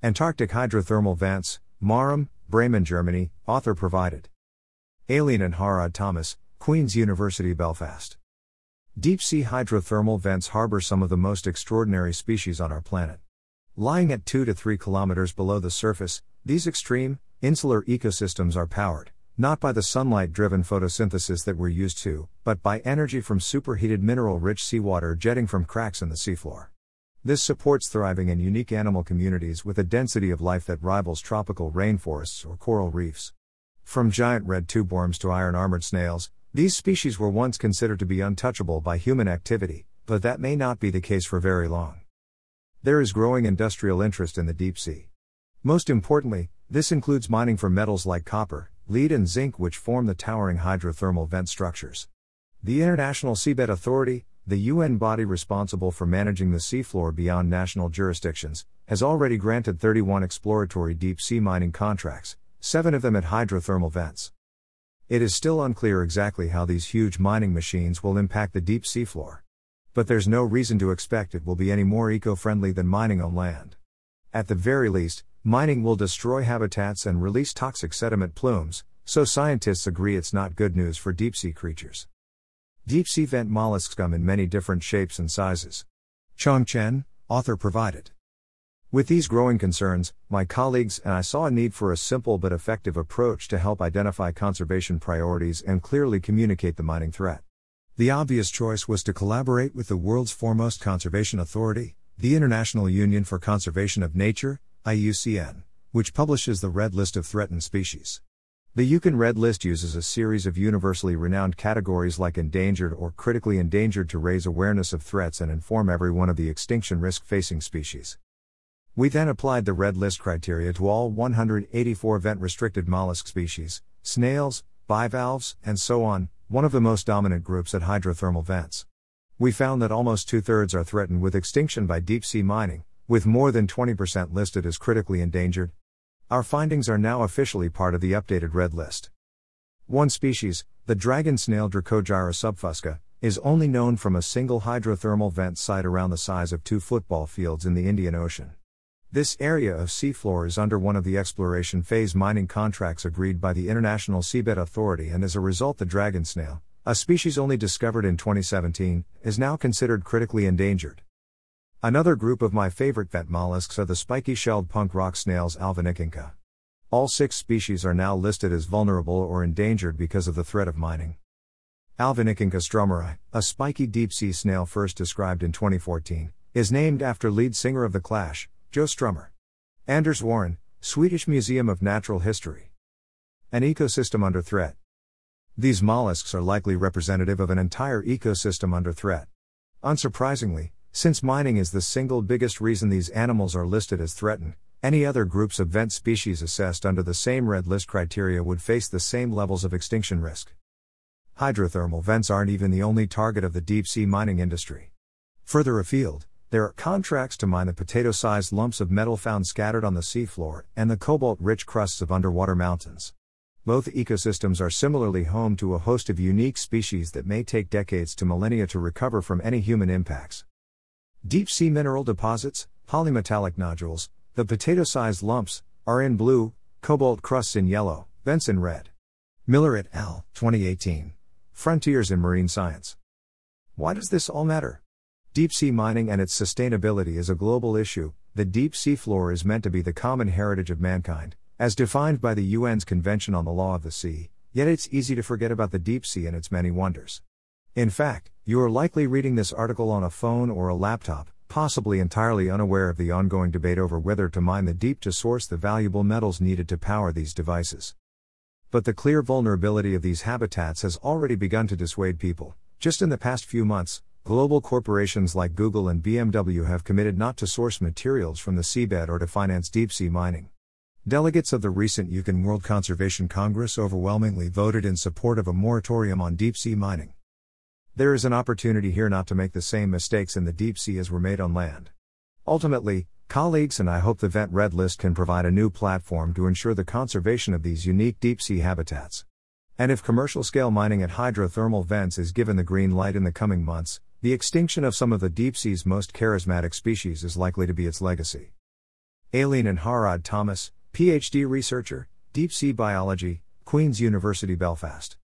Antarctic hydrothermal vents, Marum, Bremen, Germany, author provided. Aileen and Harald Thomas, Queen's University Belfast. Deep-sea hydrothermal vents harbor some of the most extraordinary species on our planet. Lying at 2 to 3 kilometers below the surface, these extreme, insular ecosystems are powered, not by the sunlight-driven photosynthesis that we're used to, but by energy from superheated mineral-rich seawater jetting from cracks in the seafloor. This supports thriving and unique animal communities with a density of life that rivals tropical rainforests or coral reefs. From giant red tube worms to iron-armored snails, these species were once considered to be untouchable by human activity, but that may not be the case for very long. There is growing industrial interest in the deep sea. Most importantly, this includes mining for metals like copper, lead and zinc, which form the towering hydrothermal vent structures. The International Seabed Authority, the UN body responsible for managing the seafloor beyond national jurisdictions, has already granted 31 exploratory deep-sea mining contracts, 7 of them at hydrothermal vents. It is still unclear exactly how these huge mining machines will impact the deep seafloor. But there's no reason to expect it will be any more eco-friendly than mining on land. At the very least, mining will destroy habitats and release toxic sediment plumes, so scientists agree it's not good news for deep-sea creatures. Deep-sea vent mollusks come in many different shapes and sizes. Chong Chen, author provided. With these growing concerns, my colleagues and I saw a need for a simple but effective approach to help identify conservation priorities and clearly communicate the mining threat. The obvious choice was to collaborate with the world's foremost conservation authority, the International Union for Conservation of Nature, IUCN, which publishes the Red List of Threatened Species. The UCN Red List uses a series of universally renowned categories like endangered or critically endangered to raise awareness of threats and inform everyone of the extinction risk facing species. We then applied the Red List criteria to all 184 vent-restricted mollusk species, snails, bivalves, and so on, one of the most dominant groups at hydrothermal vents. We found that almost 2/3 are threatened with extinction by deep-sea mining, with more than 20% listed as critically endangered. Our findings are now officially part of the updated Red List. One species, the dragon snail Dracogyra subfusca, is only known from a single hydrothermal vent site around the size of 2 football fields in the Indian Ocean. This area of seafloor is under one of the exploration phase mining contracts agreed by the International Seabed Authority, and as a result the dragon snail, a species only discovered in 2017, is now considered critically endangered. Another group of my favorite vent mollusks are the spiky-shelled punk rock snails Alviniconcha. All 6 species are now listed as vulnerable or endangered because of the threat of mining. Alviniconcha strummeri, a spiky deep-sea snail first described in 2014, is named after lead singer of The Clash, Joe Strummer. Anders Warren, Swedish Museum of Natural History. An ecosystem under threat. These mollusks are likely representative of an entire ecosystem under threat. Unsurprisingly, since mining is the single biggest reason these animals are listed as threatened, any other groups of vent species assessed under the same Red List criteria would face the same levels of extinction risk. Hydrothermal vents aren't even the only target of the deep-sea mining industry. Further afield, there are contracts to mine the potato-sized lumps of metal found scattered on the seafloor and the cobalt-rich crusts of underwater mountains. Both ecosystems are similarly home to a host of unique species that may take decades to millennia to recover from any human impacts. Deep-sea mineral deposits, polymetallic nodules, the potato-sized lumps, are in blue, cobalt crusts in yellow, vents in red. Miller et al., 2018. Frontiers in Marine Science. Why does this all matter? Deep-sea mining and its sustainability is a global issue. The deep sea floor is meant to be the common heritage of mankind, as defined by the UN's Convention on the Law of the Sea, yet it's easy to forget about the deep sea and its many wonders. In fact, you are likely reading this article on a phone or a laptop, possibly entirely unaware of the ongoing debate over whether to mine the deep to source the valuable metals needed to power these devices. But the clear vulnerability of these habitats has already begun to dissuade people. Just in the past few months, global corporations like Google and BMW have committed not to source materials from the seabed or to finance deep-sea mining. Delegates of the recent UCN World Conservation Congress overwhelmingly voted in support of a moratorium on deep-sea mining. There is an opportunity here not to make the same mistakes in the deep sea as were made on land. Ultimately, colleagues and I hope the Vent Red List can provide a new platform to ensure the conservation of these unique deep sea habitats. And if commercial-scale mining at hydrothermal vents is given the green light in the coming months, the extinction of some of the deep sea's most charismatic species is likely to be its legacy. Aileen and Harad Thomas, PhD researcher, deep sea biology, Queen's University Belfast.